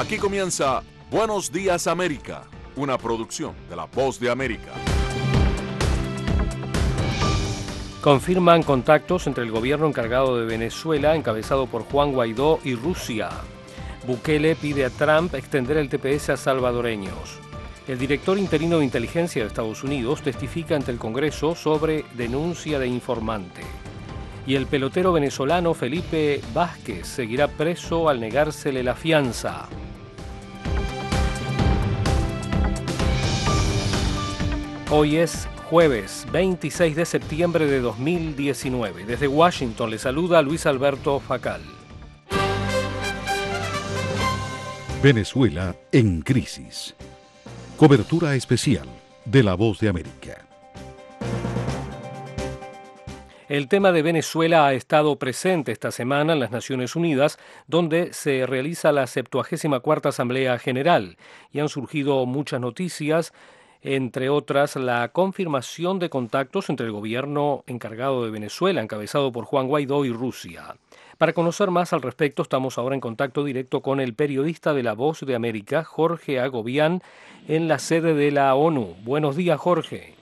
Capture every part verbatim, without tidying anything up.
Aquí comienza Buenos Días América, una producción de La Voz de América. Confirman contactos entre el gobierno encargado de Venezuela, encabezado por Juan Guaidó, y Rusia. Bukele pide a Trump extender el T P S a salvadoreños. El director interino de inteligencia de Estados Unidos testifica ante el Congreso sobre denuncia de informante. Y el pelotero venezolano Felipe Vázquez seguirá preso al negársele la fianza. Hoy es jueves veintiséis de septiembre de dos mil diecinueve. Desde Washington le saluda Luis Alberto Facal. Venezuela en crisis. Cobertura especial de La Voz de América. El tema de Venezuela ha estado presente esta semana en las Naciones Unidas, donde se realiza la septuagésima cuarta Asamblea General, y han surgido muchas noticias, entre otras la confirmación de contactos entre el gobierno encargado de Venezuela, encabezado por Juan Guaidó, y Rusia. Para conocer más al respecto, estamos ahora en contacto directo con el periodista de La Voz de América, Jorge Agobián, en la sede de la ONU. Buenos días, Jorge.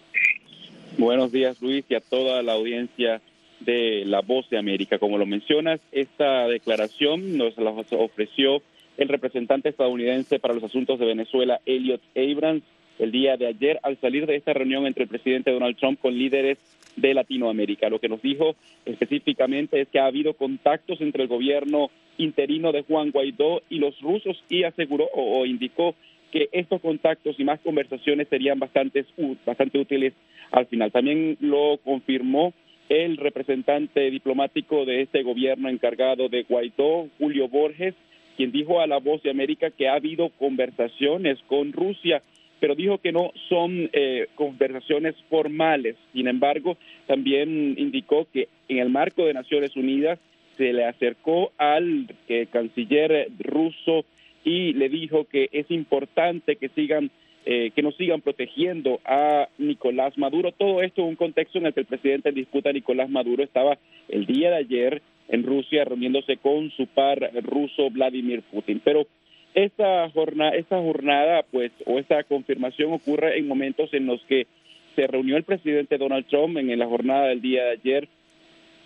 Buenos días, Luis, y a toda la audiencia de La Voz de América. Como lo mencionas, esta declaración nos la ofreció el representante estadounidense para los asuntos de Venezuela, Elliot Abrams, el día de ayer al salir de esta reunión entre el presidente Donald Trump con líderes de Latinoamérica. Lo que nos dijo específicamente es que ha habido contactos entre el gobierno interino de Juan Guaidó y los rusos, y aseguró o, o indicó que estos contactos y más conversaciones serían bastante, bastante útiles al final. También lo confirmó el representante diplomático de este gobierno encargado de Guaidó, Julio Borges, quien dijo a La Voz de América que ha habido conversaciones con Rusia, pero dijo que no son eh, conversaciones formales. Sin embargo, también indicó que en el marco de Naciones Unidas se le acercó al eh, canciller ruso y le dijo que es importante que sigan, eh, que nos sigan protegiendo a Nicolás Maduro. Todo esto en un contexto en el que el presidente en disputa, Nicolás Maduro, estaba el día de ayer en Rusia reuniéndose con su par ruso, Vladimir Putin. Pero esta jornada, esta jornada, pues, o esta confirmación ocurre en momentos en los que se reunió el presidente Donald Trump en la jornada del día de ayer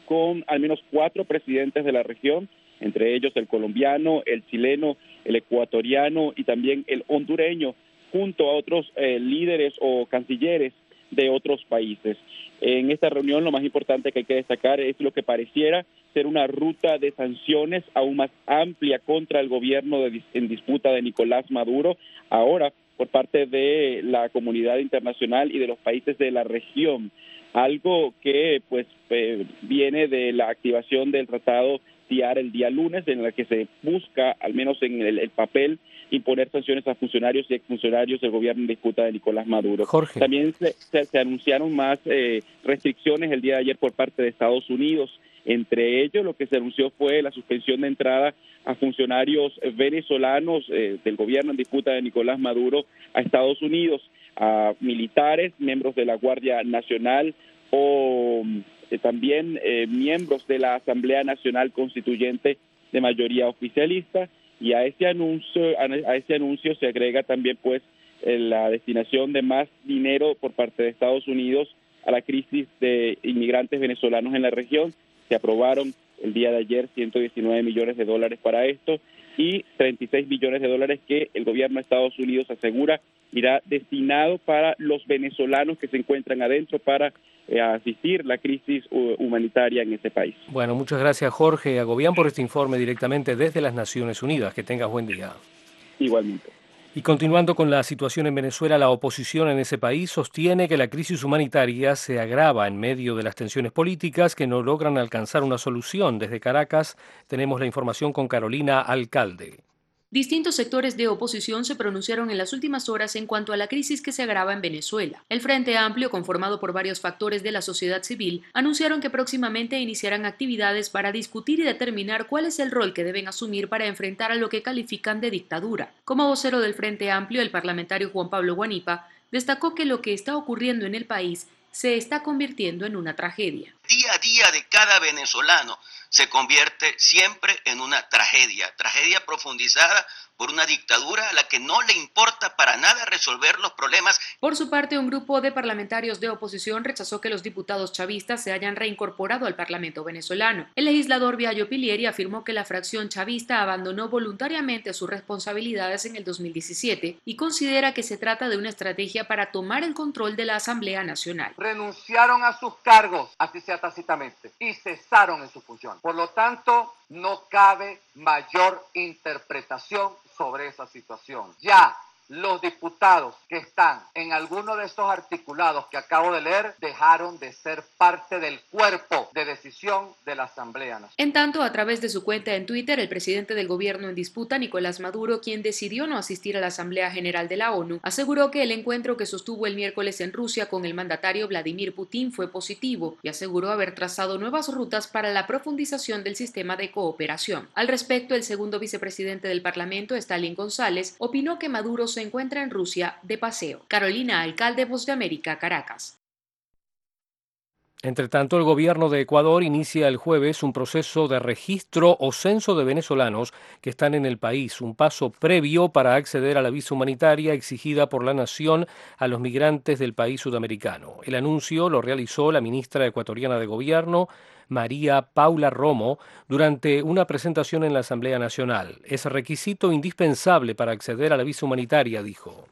con al menos cuatro presidentes de la región, entre ellos el colombiano, el chileno, el ecuatoriano y también el hondureño, junto a otros eh, líderes o cancilleres de otros países. En esta reunión lo más importante que hay que destacar es lo que pareciera ser una ruta de sanciones aún más amplia contra el gobierno de, en disputa de Nicolás Maduro, ahora por parte de la comunidad internacional y de los países de la región, algo que pues eh, viene de la activación del tratado TIAR el día lunes, en la que se busca, al menos en el, el papel, imponer sanciones a funcionarios y exfuncionarios del gobierno en disputa de Nicolás Maduro. Jorge. También se, se, se anunciaron más eh, restricciones el día de ayer por parte de Estados Unidos. Entre ellos, lo que se anunció fue la suspensión de entrada a funcionarios venezolanos eh, del gobierno en disputa de Nicolás Maduro a Estados Unidos, a militares, miembros de la Guardia Nacional o eh, también eh, miembros de la Asamblea Nacional Constituyente de mayoría oficialista. Y a ese anuncio, a ese anuncio se agrega también pues la destinación de más dinero por parte de Estados Unidos a la crisis de inmigrantes venezolanos en la región. Se aprobaron el día de ayer ciento diecinueve millones de dólares para esto y treinta y seis millones de dólares que el gobierno de Estados Unidos asegura irá destinado para los venezolanos que se encuentran adentro para eh, asistir la crisis humanitaria en ese país. Bueno, muchas gracias, Jorge Agobián, por este informe directamente desde las Naciones Unidas. Que tengas buen día. Igualmente. Y continuando con la situación en Venezuela, la oposición en ese país sostiene que la crisis humanitaria se agrava en medio de las tensiones políticas que no logran alcanzar una solución. Desde Caracas tenemos la información con Carolina Alcalde. Distintos sectores de oposición se pronunciaron en las últimas horas en cuanto a la crisis que se agrava en Venezuela. El Frente Amplio, conformado por varios factores de la sociedad civil, anunciaron que próximamente iniciarán actividades para discutir y determinar cuál es el rol que deben asumir para enfrentar a lo que califican de dictadura. Como vocero del Frente Amplio, el parlamentario Juan Pablo Guanipa destacó que lo que está ocurriendo en el país se está convirtiendo en una tragedia. día a día de cada venezolano se convierte siempre en una tragedia, tragedia profundizada por una dictadura a la que no le importa para nada resolver los problemas. Por su parte, un grupo de parlamentarios de oposición rechazó que los diputados chavistas se hayan reincorporado al Parlamento venezolano. El legislador Viaglio Pilieri afirmó que la fracción chavista abandonó voluntariamente sus responsabilidades en el dos mil diecisiete y considera que se trata de una estrategia para tomar el control de la Asamblea Nacional. Renunciaron a sus cargos, así sea tácitamente, y cesaron en su función. Por lo tanto, no cabe mayor interpretación sobre esa situación. Ya los diputados que están en alguno de estos articulados que acabo de leer dejaron de ser parte del cuerpo de decisión de la Asamblea Nacional. En tanto, a través de su cuenta en Twitter, el presidente del gobierno en disputa, Nicolás Maduro, quien decidió no asistir a la Asamblea General de la ONU, aseguró que el encuentro que sostuvo el miércoles en Rusia con el mandatario Vladimir Putin fue positivo y aseguró haber trazado nuevas rutas para la profundización del sistema de cooperación. Al respecto, el segundo vicepresidente del Parlamento, Stalin González, opinó que Maduro se encuentra en Rusia de paseo. Carolina Alcalde, Voz de América, Caracas. Entre tanto, el gobierno de Ecuador inicia el jueves un proceso de registro o censo de venezolanos que están en el país, un paso previo para acceder a la visa humanitaria exigida por la nación a los migrantes del país sudamericano. El anuncio lo realizó la ministra ecuatoriana de Gobierno, María Paula Romo, durante una presentación en la Asamblea Nacional. Es requisito indispensable para acceder a la visa humanitaria, dijo.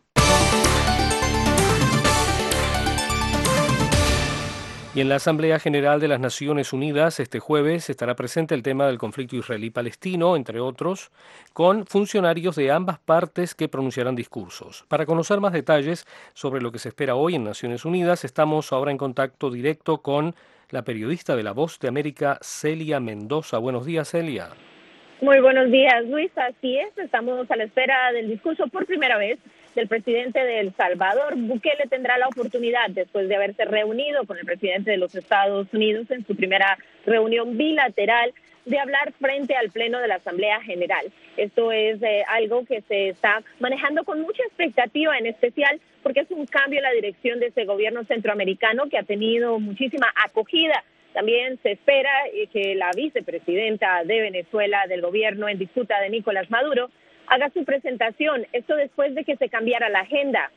Y en la Asamblea General de las Naciones Unidas este jueves estará presente el tema del conflicto israelí-palestino, entre otros, con funcionarios de ambas partes que pronunciarán discursos. Para conocer más detalles sobre lo que se espera hoy en Naciones Unidas, estamos ahora en contacto directo con la periodista de La Voz de América, Celia Mendoza. Buenos días, Celia. Muy buenos días, Luis. Así es, estamos a la espera del discurso por primera vez del presidente de El Salvador. Bukele tendrá la oportunidad, después de haberse reunido con el presidente de los Estados Unidos en su primera reunión bilateral, de hablar frente al Pleno de la Asamblea General. Esto es eh, algo que se está manejando con mucha expectativa, en especial porque es un cambio en la dirección de este gobierno centroamericano que ha tenido muchísima acogida. También se espera que la vicepresidenta de Venezuela del gobierno en disputa de Nicolás Maduro haga su presentación, esto después de que se cambiara la agenda.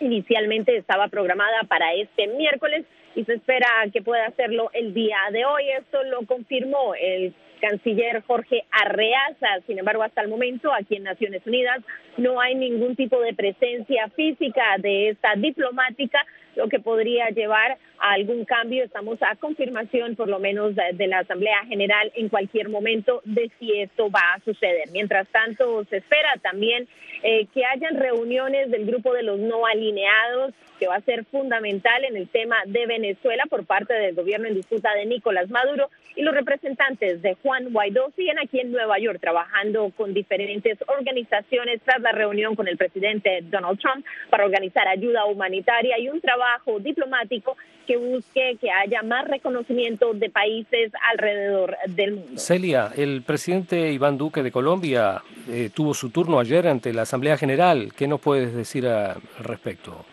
Inicialmente estaba programada para este miércoles y se espera que pueda hacerlo el día de hoy. Esto lo confirmó el canciller Jorge Arreaza. Sin embargo, hasta el momento, aquí en Naciones Unidas no hay ningún tipo de presencia física de esta diplomática, lo que podría llevar a algún cambio. Estamos a confirmación, por lo menos, de la Asamblea General en cualquier momento de si esto va a suceder. Mientras tanto, se espera también eh, que hayan reuniones del grupo de los no alineados, que va a ser fundamental en el tema de Venezuela por parte del gobierno en disputa de Nicolás Maduro, y los representantes de Juan Guaidó siguen aquí en Nueva York trabajando con diferentes organizaciones tras la reunión con el presidente Donald Trump para organizar ayuda humanitaria y un trabajo diplomático que busque que haya más reconocimiento de países alrededor del mundo. Celia, el presidente Iván Duque de Colombia eh, tuvo su turno ayer ante la Asamblea General. ¿Qué nos puedes decir a, al respecto?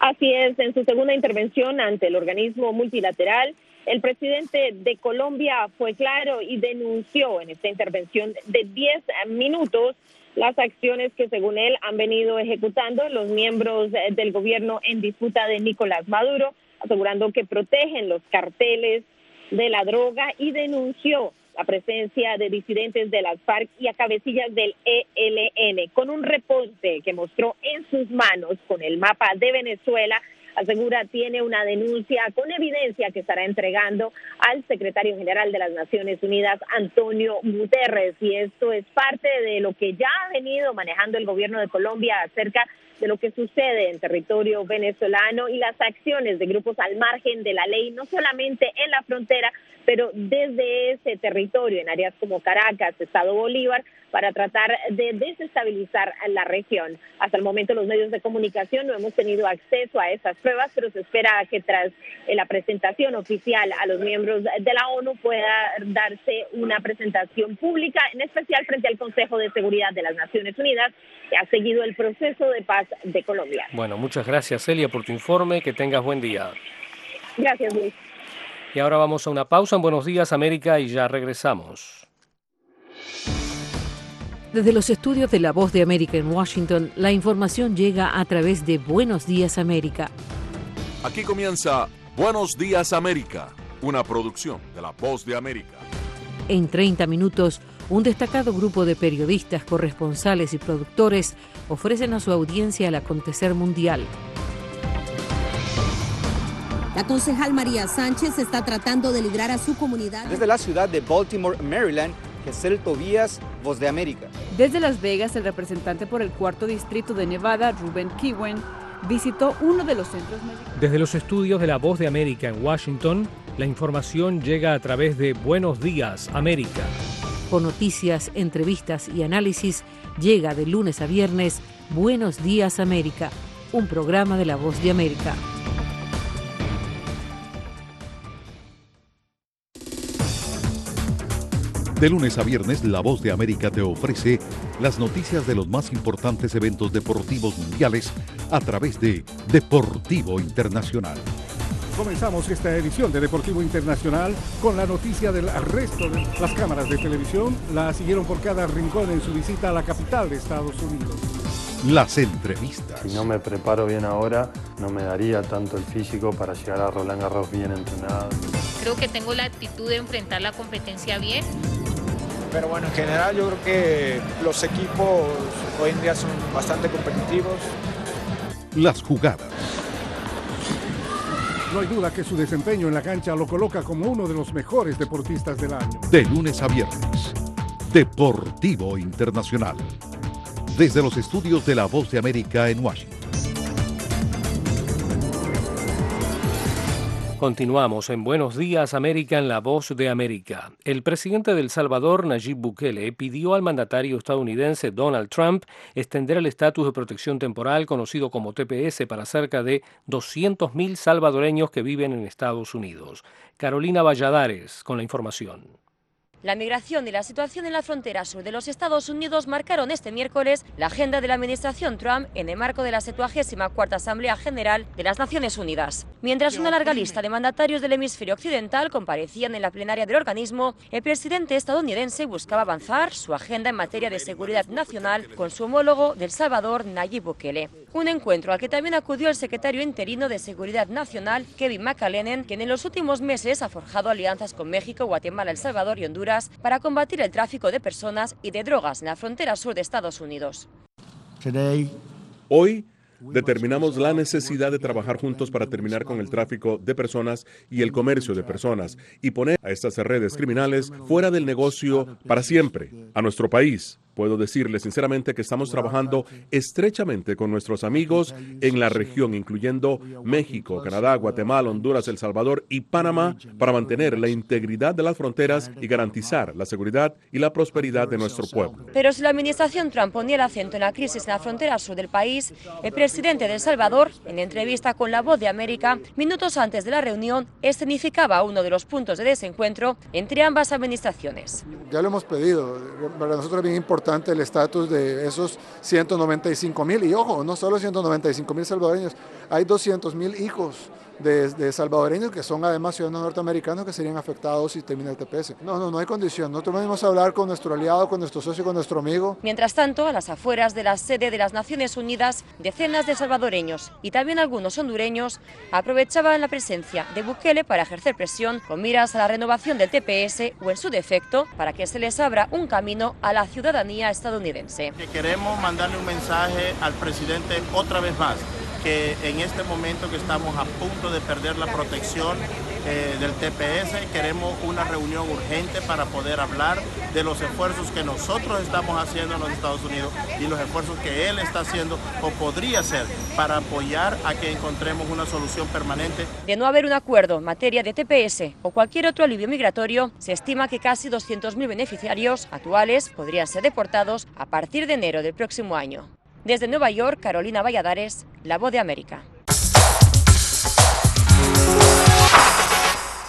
Así es, en su segunda intervención ante el organismo multilateral, el presidente de Colombia fue claro y denunció en esta intervención de diez minutos las acciones que, según él, han venido ejecutando los miembros del gobierno en disputa de Nicolás Maduro, asegurando que protegen los carteles de la droga, y denunció la presencia de disidentes de las FARC y a cabecillas del E L N. Con un reporte que mostró en sus manos con el mapa de Venezuela, asegura tiene una denuncia con evidencia que estará entregando al secretario general de las Naciones Unidas, Antonio Guterres, y esto es parte de lo que ya ha venido manejando el gobierno de Colombia acerca de lo que sucede en territorio venezolano y las acciones de grupos al margen de la ley, no solamente en la frontera, pero desde ese territorio, en áreas como Caracas, Estado Bolívar, para tratar de desestabilizar la región. Hasta el momento los medios de comunicación no hemos tenido acceso a esas pruebas, pero se espera que tras la presentación oficial a los miembros de la ONU pueda darse una presentación pública, en especial frente al Consejo de Seguridad de las Naciones Unidas, que ha seguido el proceso de paz de Colombia. Bueno, muchas gracias, Celia, por tu informe. Que tengas buen día. Gracias, Luis. Y ahora vamos a una pausa en Buenos Días América y ya regresamos. Desde los estudios de La Voz de América en Washington, la información llega a través de Buenos Días América. Aquí comienza Buenos Días América, una producción de La Voz de América. En treinta minutos, un destacado grupo de periodistas, corresponsales y productores ofrecen a su audiencia el acontecer mundial. La concejal María Sánchez está tratando de librar a su comunidad. Desde la ciudad de Baltimore, Maryland, Giselle Tobias, Voz de América. Desde Las Vegas, el representante por el cuarto distrito de Nevada, Rubén Kiwen, visitó uno de los centros mexicanos. Desde los estudios de La Voz de América en Washington, la información llega a través de Buenos Días América. Con noticias, entrevistas y análisis, llega de lunes a viernes Buenos Días América, un programa de La Voz de América. De lunes a viernes, La Voz de América te ofrece las noticias de los más importantes eventos deportivos mundiales a través de Deportivo Internacional. Comenzamos esta edición de Deportivo Internacional con la noticia del arresto. De las cámaras de televisión la siguieron por cada rincón en su visita a la capital de Estados Unidos. Las entrevistas. Si no me preparo bien ahora, no me daría tanto el físico para llegar a Roland Garros bien entrenado. Creo que tengo la actitud de enfrentar la competencia bien. Pero bueno, en general yo creo que los equipos hoy en día son bastante competitivos. Las jugadas. No hay duda que su desempeño en la cancha lo coloca como uno de los mejores deportistas del año. De lunes a viernes, Deportivo Internacional. Desde los estudios de La Voz de América en Washington. Continuamos en Buenos Días América en La Voz de América. El presidente de El Salvador, Nayib Bukele, pidió al mandatario estadounidense Donald Trump extender el estatus de protección temporal conocido como T P S para cerca de doscientos mil salvadoreños que viven en Estados Unidos. Carolina Valladares con la información. La migración y la situación en la frontera sur de los Estados Unidos marcaron este miércoles la agenda de la administración Trump en el marco de la setenta y cuarta Asamblea General de las Naciones Unidas. Mientras una larga lista de mandatarios del hemisferio occidental comparecían en la plenaria del organismo, el presidente estadounidense buscaba avanzar su agenda en materia de seguridad nacional con su homólogo del Salvador, Nayib Bukele. Un encuentro al que también acudió el secretario interino de Seguridad Nacional, Kevin McAleenan, quien en los últimos meses ha forjado alianzas con México, Guatemala, El Salvador y Honduras para combatir el tráfico de personas y de drogas en la frontera sur de Estados Unidos. Hoy determinamos la necesidad de trabajar juntos para terminar con el tráfico de personas y el comercio de personas y poner a estas redes criminales fuera del negocio para siempre, a nuestro país. Puedo decirle sinceramente que estamos trabajando estrechamente con nuestros amigos en la región, incluyendo México, Canadá, Guatemala, Honduras, El Salvador y Panamá, para mantener la integridad de las fronteras y garantizar la seguridad y la prosperidad de nuestro pueblo. Pero si la administración Trump ponía el acento en la crisis en la frontera sur del país, el presidente de El Salvador, en entrevista con La Voz de América, minutos antes de la reunión, escenificaba uno de los puntos de desencuentro entre ambas administraciones. Ya lo hemos pedido, para nosotros es bien importante el estatus de esos ciento noventa y cinco mil, y ojo, no solo ciento noventa y cinco mil salvadoreños, hay doscientos mil hijos de, de salvadoreños que son además ciudadanos norteamericanos que serían afectados si termina el T P S. No, no, no hay condición, nosotros venimos a hablar con nuestro aliado, con nuestro socio, con nuestro amigo. Mientras tanto, a las afueras de la sede de las Naciones Unidas, decenas de salvadoreños y también algunos hondureños aprovechaban la presencia de Bukele para ejercer presión con miras a la renovación del T P S o en su defecto para que se les abra un camino a la ciudadanía estadounidense. Que queremos mandarle un mensaje al presidente otra vez más, que en este momento que estamos a punto de perder la protección eh, del T P S, queremos una reunión urgente para poder hablar de los esfuerzos que nosotros estamos haciendo en los Estados Unidos y los esfuerzos que él está haciendo o podría hacer para apoyar a que encontremos una solución permanente. De no haber un acuerdo en materia de T P S o cualquier otro alivio migratorio, se estima que casi doscientos mil beneficiarios actuales podrían ser deportados a partir de enero del próximo año. Desde Nueva York, Carolina Valladares, La Voz de América.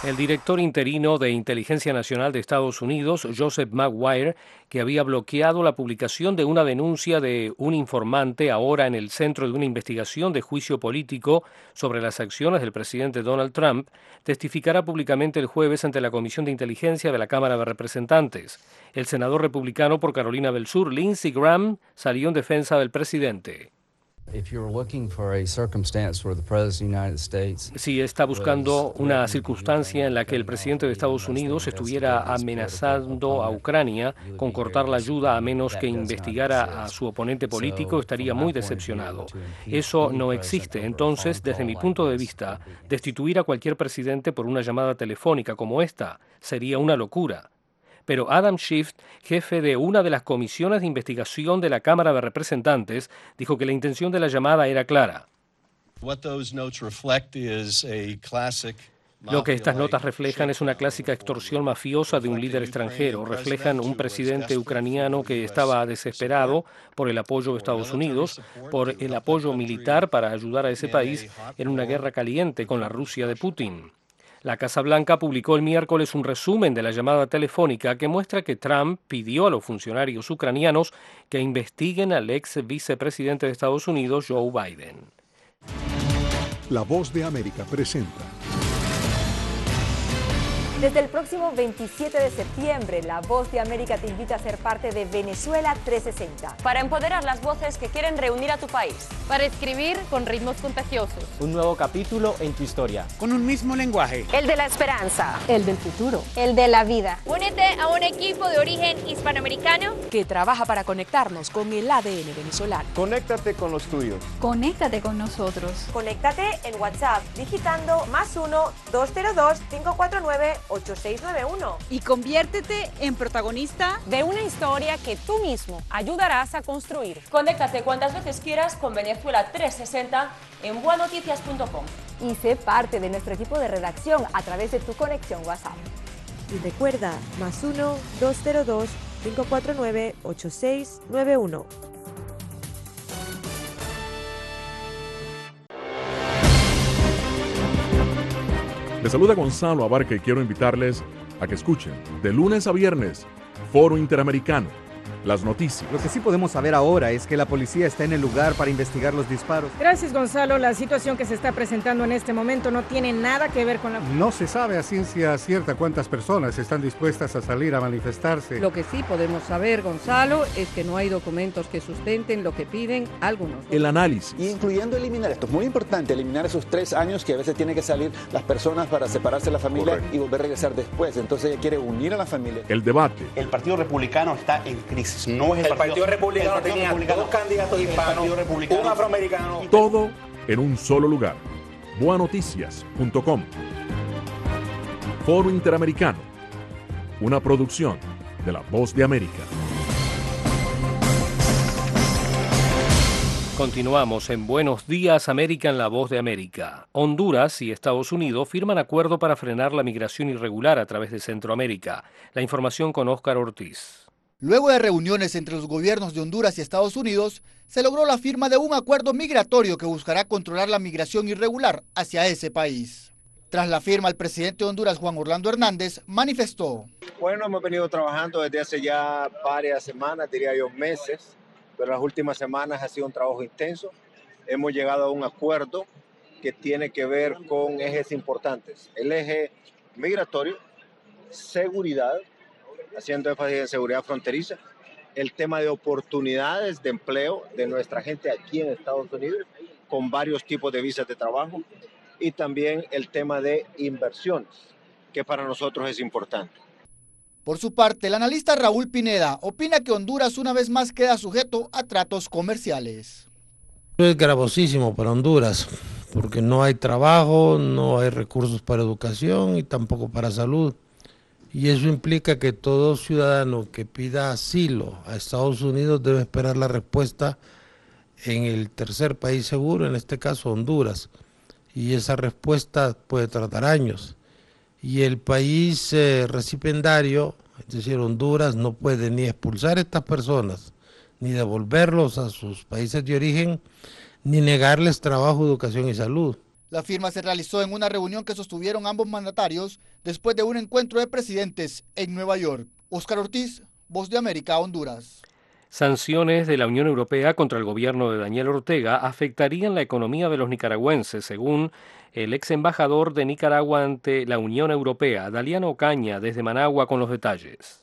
El director interino de Inteligencia Nacional de Estados Unidos, Joseph Maguire, que había bloqueado la publicación de una denuncia de un informante ahora en el centro de una investigación de juicio político sobre las acciones del presidente Donald Trump, testificará públicamente el jueves ante la Comisión de Inteligencia de la Cámara de Representantes. El senador republicano por Carolina del Sur, Lindsey Graham, salió en defensa del presidente. Si está buscando una circunstancia en la que el presidente de Estados Unidos estuviera amenazando a Ucrania con cortar la ayuda a menos que investigara a su oponente político, estaría muy decepcionado. Eso no existe. Entonces, desde mi punto de vista, destituir a cualquier presidente por una llamada telefónica como esta sería una locura. Pero Adam Schiff, jefe de una de las comisiones de investigación de la Cámara de Representantes, dijo que la intención de la llamada era clara. Lo que estas notas reflejan es una clásica extorsión mafiosa de un líder extranjero. Reflejan un presidente ucraniano que estaba desesperado por el apoyo de Estados Unidos, por el apoyo militar para ayudar a ese país en una guerra caliente con la Rusia de Putin. La Casa Blanca publicó el miércoles un resumen de la llamada telefónica que muestra que Trump pidió a los funcionarios ucranianos que investiguen al ex vicepresidente de Estados Unidos, Joe Biden. La Voz de América presenta. Desde el próximo veintisiete de septiembre, La Voz de América te invita a ser parte de Venezuela trescientos sesenta. Para empoderar las voces que quieren reunir a tu país. Para escribir con ritmos contagiosos. Un nuevo capítulo en tu historia. Con un mismo lenguaje. El de la esperanza. El del futuro. El de la vida. Únete a un equipo de origen hispanoamericano que trabaja para conectarnos con el A D N venezolano. Conéctate con los tuyos. Conéctate con nosotros. Conéctate en WhatsApp digitando más uno, dos cero dos, cinco cuatro nueve, ocho seis nueve uno y conviértete en protagonista de una historia que tú mismo ayudarás a construir. Conéctate cuantas veces quieras con Venezuela trescientos sesenta en buanoticias punto com y sé parte de nuestro equipo de redacción a través de tu conexión WhatsApp. Y recuerda, más uno, dos cero dos, cinco cuatro nueve, ocho seis nueve uno. Les saluda Gonzalo Abarca y quiero invitarles a que escuchen de lunes a viernes Foro Interamericano, las noticias. Lo que sí podemos saber ahora es que la policía está en el lugar para investigar los disparos. Gracias, Gonzalo. La situación que se está presentando en este momento no tiene nada que ver con la... No se sabe a ciencia cierta cuántas personas están dispuestas a salir a manifestarse. Lo que sí podemos saber, Gonzalo, es que no hay documentos que sustenten lo que piden algunos. El análisis. Y incluyendo eliminar, esto es muy importante, eliminar esos tres años que a veces tienen que salir las personas para separarse de la familia. Correcto. Y volver a regresar después. Entonces ella quiere unir a la familia. El debate. El Partido Republicano está en crisis. No es el, el partido, partido Republicano, el partido tenía republicano, dos candidatos hispanos, un afroamericano. Todo en un solo lugar. buanoticias punto com. Foro Interamericano. Una producción de La Voz de América. Continuamos en Buenos Días América en La Voz de América. Honduras y Estados Unidos firman acuerdo para frenar la migración irregular a través de Centroamérica. La información con Óscar Ortiz. Luego de reuniones entre los gobiernos de Honduras y Estados Unidos, se logró la firma de un acuerdo migratorio que buscará controlar la migración irregular hacia ese país. Tras la firma, el presidente de Honduras, Juan Orlando Hernández, manifestó. Bueno, hemos venido trabajando desde hace ya varias semanas, diría yo meses, pero las últimas semanas ha sido un trabajo intenso. Hemos llegado a un acuerdo que tiene que ver con ejes importantes. El eje migratorio, seguridad, haciendo énfasis en seguridad fronteriza, el tema de oportunidades de empleo de nuestra gente aquí en Estados Unidos, con varios tipos de visas de trabajo, y también el tema de inversiones, que para nosotros es importante. Por su parte, el analista Raúl Pineda opina que Honduras una vez más queda sujeto a tratos comerciales. Es gravosísimo para Honduras, porque no hay trabajo, no hay recursos para educación y tampoco para salud. Y eso implica que todo ciudadano que pida asilo a Estados Unidos debe esperar la respuesta en el tercer país seguro, en este caso Honduras. Y esa respuesta puede tardar años. Y el país eh, recipiendario, es decir, Honduras, no puede ni expulsar a estas personas, ni devolverlos a sus países de origen, ni negarles trabajo, educación y salud. La firma se realizó en una reunión que sostuvieron ambos mandatarios después de un encuentro de presidentes en Nueva York. Óscar Ortiz, Voz de América, Honduras. Sanciones de la Unión Europea contra el gobierno de Daniel Ortega afectarían la economía de los nicaragüenses, según el ex embajador de Nicaragua ante la Unión Europea, Daliana Ocaña, desde Managua, con los detalles.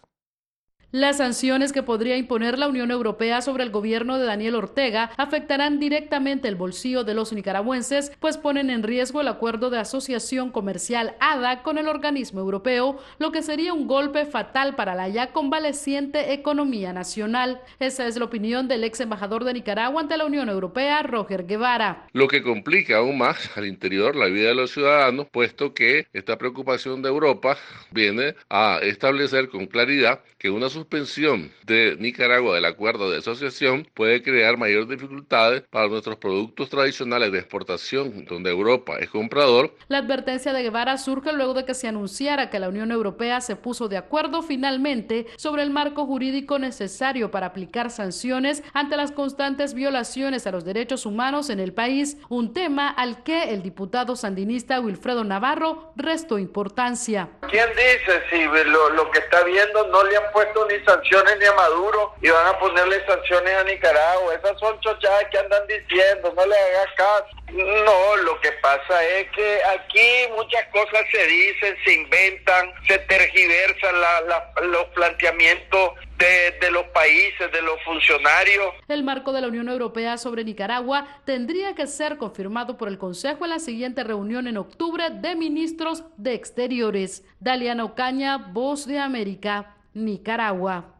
Las sanciones que podría imponer la Unión Europea sobre el gobierno de Daniel Ortega afectarán directamente el bolsillo de los nicaragüenses, pues ponen en riesgo el acuerdo de asociación comercial A D A con el organismo europeo, lo que sería un golpe fatal para la ya convaleciente economía nacional. Esa es la opinión del ex embajador de Nicaragua ante la Unión Europea, Roger Guevara. Lo que complica aún más al interior la vida de los ciudadanos, puesto que esta preocupación de Europa viene a establecer con claridad que una suspensión de Nicaragua del acuerdo de asociación puede crear mayores dificultades para nuestros productos tradicionales de exportación, donde Europa es comprador. La advertencia de Guevara surge luego de que se anunciara que la Unión Europea se puso de acuerdo finalmente sobre el marco jurídico necesario para aplicar sanciones ante las constantes violaciones a los derechos humanos en el país, un tema al que el diputado sandinista Wilfredo Navarro restó importancia. ¿Quién dice si lo, lo que está viendo no le han puesto ni sanciones ni a Maduro y van a ponerle sanciones a Nicaragua? Esas son chochadas que andan diciendo, no le hagas caso. No, lo que pasa es que aquí muchas cosas se dicen, se inventan, se tergiversan la, la, los planteamientos de, de los países, de los funcionarios. El marco de la Unión Europea sobre Nicaragua tendría que ser confirmado por el Consejo en la siguiente reunión en octubre de ministros de Exteriores. Daliana Ocaña, Voz de América, Nicaragua.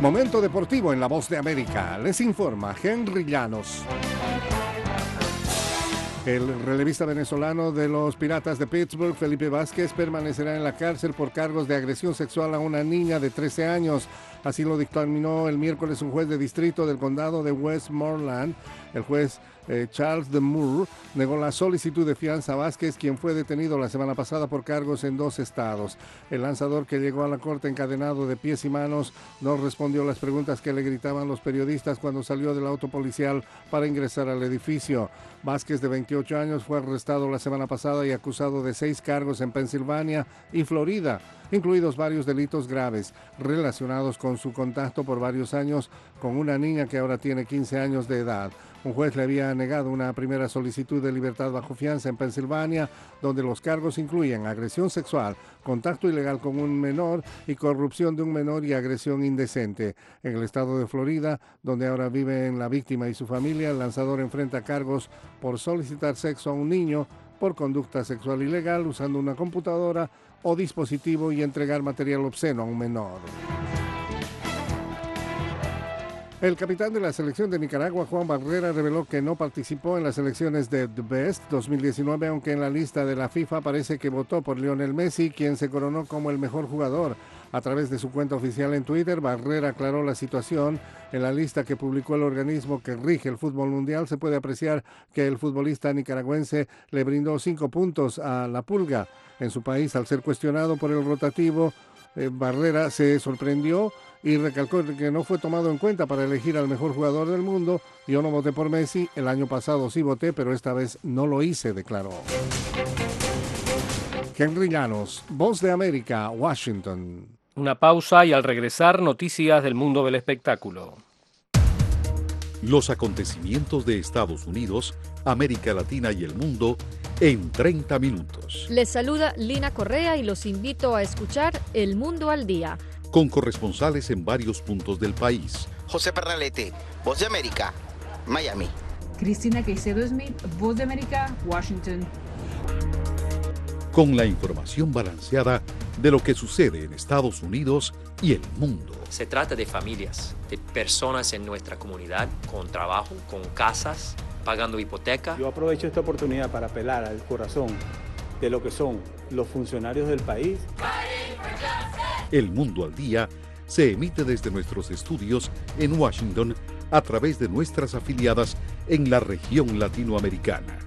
Momento deportivo en La Voz de América. Les informa Henry Llanos. El relevista venezolano de los Piratas de Pittsburgh, Felipe Vázquez, permanecerá en la cárcel por cargos de agresión sexual a una niña de trece años. Así lo dictaminó el miércoles un juez de distrito del condado de Westmoreland. El juez eh, Charles de Moore negó la solicitud de fianza a Vázquez, quien fue detenido la semana pasada por cargos en dos estados. El lanzador, que llegó a la corte encadenado de pies y manos, no respondió las preguntas que le gritaban los periodistas cuando salió del auto policial para ingresar al edificio. Vázquez, de veintiocho años, fue arrestado la semana pasada y acusado de seis cargos en Pensilvania y Florida, incluidos varios delitos graves relacionados con su contacto por varios años con una niña que ahora tiene quince años de edad. Un juez le había negado una primera solicitud de libertad bajo fianza en Pensilvania, donde los cargos incluyen agresión sexual, contacto ilegal con un menor y corrupción de un menor y agresión indecente. En el estado de Florida, donde ahora viven la víctima y su familia, el lanzador enfrenta cargos por solicitar sexo a un niño, por conducta sexual ilegal usando una computadora o dispositivo y entregar material obsceno a un menor. El capitán de la selección de Nicaragua, Juan Barrera, reveló que no participó en las elecciones de The Best dos mil diecinueve, aunque en la lista de la FIFA parece que votó por Lionel Messi, quien se coronó como el mejor jugador. A través de su cuenta oficial en Twitter, Barrera aclaró la situación. En la lista que publicó el organismo que rige el fútbol mundial, se puede apreciar que el futbolista nicaragüense le brindó cinco puntos a la Pulga. En su país, al ser cuestionado por el rotativo, eh, Barrera se sorprendió y recalcó que no fue tomado en cuenta para elegir al mejor jugador del mundo. Yo no voté por Messi, el año pasado sí voté, pero esta vez no lo hice, declaró. Henry Llanos, Voz de América, Washington. Una pausa y al regresar, noticias del mundo del espectáculo. Los acontecimientos de Estados Unidos, América Latina y el mundo en treinta minutos. Les saluda Lina Correa y los invito a escuchar El Mundo al Día, con corresponsales en varios puntos del país. José Pernalete, Voz de América, Miami. Cristina Caicedo Smith, Voz de América, Washington. Con la información balanceada de lo que sucede en Estados Unidos y el mundo. Se trata de familias, de personas en nuestra comunidad, con trabajo, con casas, pagando hipoteca. Yo aprovecho esta oportunidad para apelar al corazón de lo que son los funcionarios del país. El Mundo al Día se emite desde nuestros estudios en Washington a través de nuestras afiliadas en la región latinoamericana.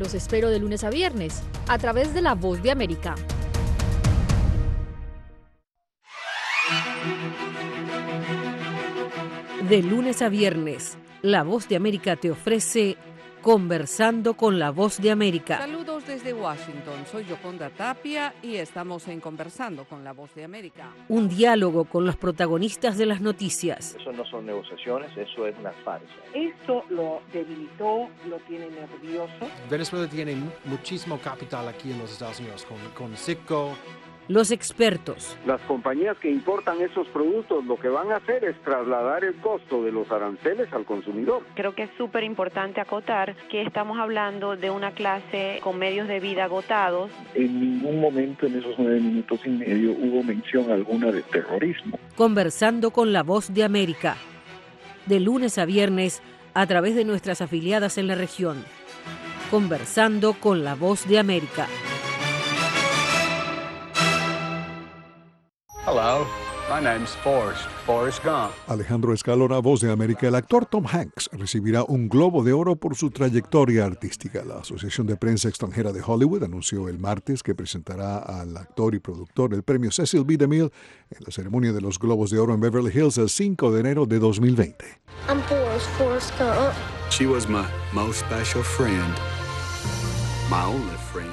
Los espero de lunes a viernes a través de La Voz de América. De lunes a viernes, La Voz de América te ofrece conversando con La Voz de América. Saludos desde Washington, soy Yoconda Tapia y estamos en Conversando con La Voz de América. Un diálogo con los protagonistas de las noticias. Eso no son negociaciones, eso es una farsa. Esto lo debilitó, lo tiene nervioso. Venezuela tiene muchísimo capital aquí en los Estados Unidos, con, con C I P C O. Los expertos. Las compañías que importan esos productos lo que van a hacer es trasladar el costo de los aranceles al consumidor. Creo que es súper importante acotar que estamos hablando de una clase con medios de vida agotados. En ningún momento en esos nueve minutos y medio hubo mención alguna de terrorismo. Conversando con La Voz de América. De lunes a viernes a través de nuestras afiliadas en la región. Conversando con La Voz de América. Hello, my name's Forrest, Forrest Gump. Alejandro Escalona, Voz de América. El actor Tom Hanks recibirá un Globo de Oro por su trayectoria artística. La Asociación de Prensa Extranjera de Hollywood anunció el martes que presentará al actor y productor el premio Cecil B. DeMille en la ceremonia de los Globos de Oro en Beverly Hills el cinco de enero de dos mil veinte. I'm Forrest, Forrest Gump. She was my most special friend, my only friend.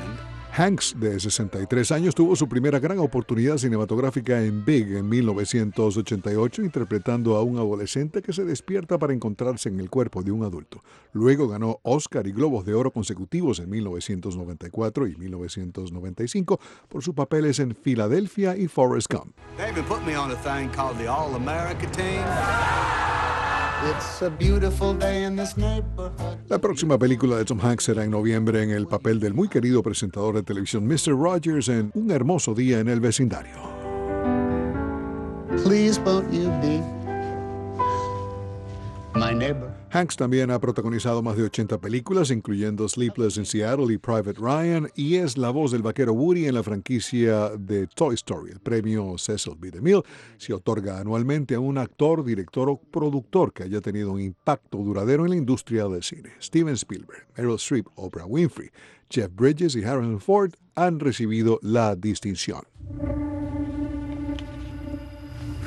Hanks, de sesenta y tres años, tuvo su primera gran oportunidad cinematográfica en Big en mil novecientos ochenta y ocho, interpretando a un adolescente que se despierta para encontrarse en el cuerpo de un adulto. Luego ganó Óscar y Globos de Oro consecutivos en mil novecientos noventa y cuatro y mil novecientos noventa y cinco por sus papeles en Filadelfia y Forrest Gump. David put me on a thing called the All-America Team. It's a beautiful day in this neighborhood. La próxima película de Tom Hanks será en noviembre en el papel del muy querido presentador de televisión mister Rogers en Un hermoso día en el vecindario. Please won't you be my neighbor. Hanks también ha protagonizado más de ochenta películas, incluyendo Sleepless in Seattle y Private Ryan, y es la voz del vaquero Woody en la franquicia de Toy Story. El premio Cecil B. DeMille se otorga anualmente a un actor, director o productor que haya tenido un impacto duradero en la industria del cine. Steven Spielberg, Meryl Streep, Oprah Winfrey, Jeff Bridges y Harrison Ford han recibido la distinción.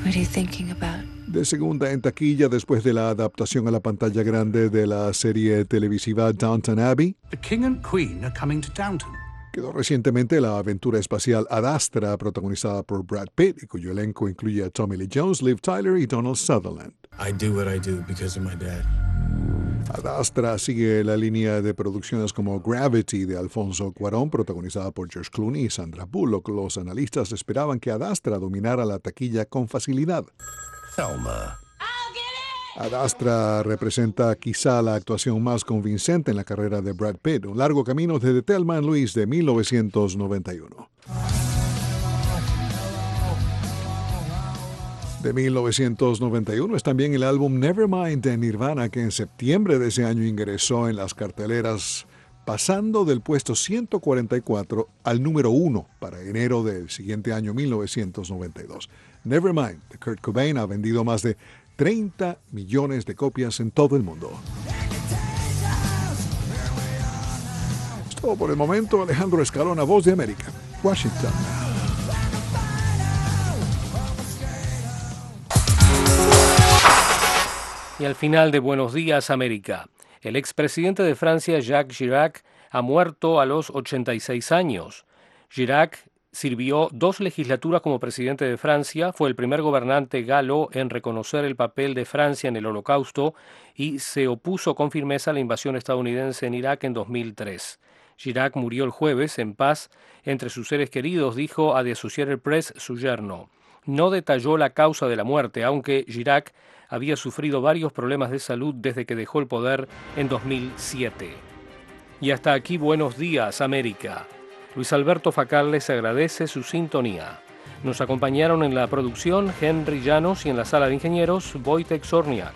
What are you thinking about? De segunda en taquilla después de la adaptación a la pantalla grande de la serie televisiva Downton Abbey, The King and Queen are coming to Downton. Quedó recientemente la aventura espacial Ad Astra, protagonizada por Brad Pitt y cuyo elenco incluye a Tommy Lee Jones, Liv Tyler y Donald Sutherland. I do what I do because of my dad. Ad Astra sigue la línea de producciones como Gravity de Alfonso Cuarón, protagonizada por George Clooney y Sandra Bullock. Los analistas esperaban que Ad Astra dominara la taquilla con facilidad. Thelma. Ad Astra representa quizá la actuación más convincente en la carrera de Brad Pitt. Un largo camino desde Thelma and Louise de mil novecientos noventa y uno. De mil novecientos noventa y uno es también el álbum Nevermind de Nirvana, que en septiembre de ese año ingresó en las carteleras, pasando del puesto ciento cuarenta y cuatro al número uno para enero del siguiente año, mil novecientos noventa y dos. Nevermind de Kurt Cobain ha vendido más de treinta millones de copias en todo el mundo. Es todo por el momento. Alejandro Escalona, Voz de América, Washington. Y al final de Buenos Días, América, el expresidente de Francia, Jacques Chirac, ha muerto a los ochenta y seis años. Chirac sirvió dos legislaturas como presidente de Francia, fue el primer gobernante galo en reconocer el papel de Francia en el Holocausto y se opuso con firmeza a la invasión estadounidense en Irak en dos mil tres. Chirac murió el jueves en paz entre sus seres queridos, dijo a The Associated Press su yerno. No detalló la causa de la muerte, aunque Chirac había sufrido varios problemas de salud desde que dejó el poder en dos mil siete. Y hasta aquí Buenos Días, América. Luis Alberto Facal les agradece su sintonía. Nos acompañaron en la producción Henry Llanos y en la sala de ingenieros Wojtek Zorniak.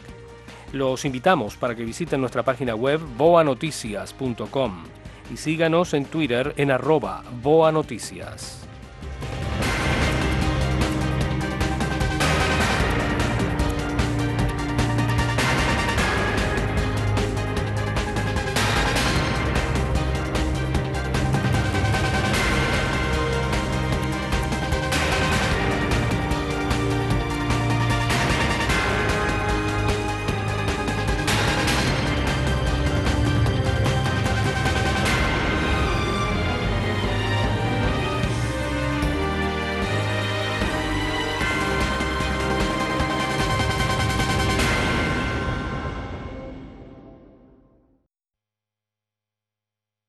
Los invitamos para que visiten nuestra página web boa noticias punto com y síganos en Twitter en arroba boanoticias.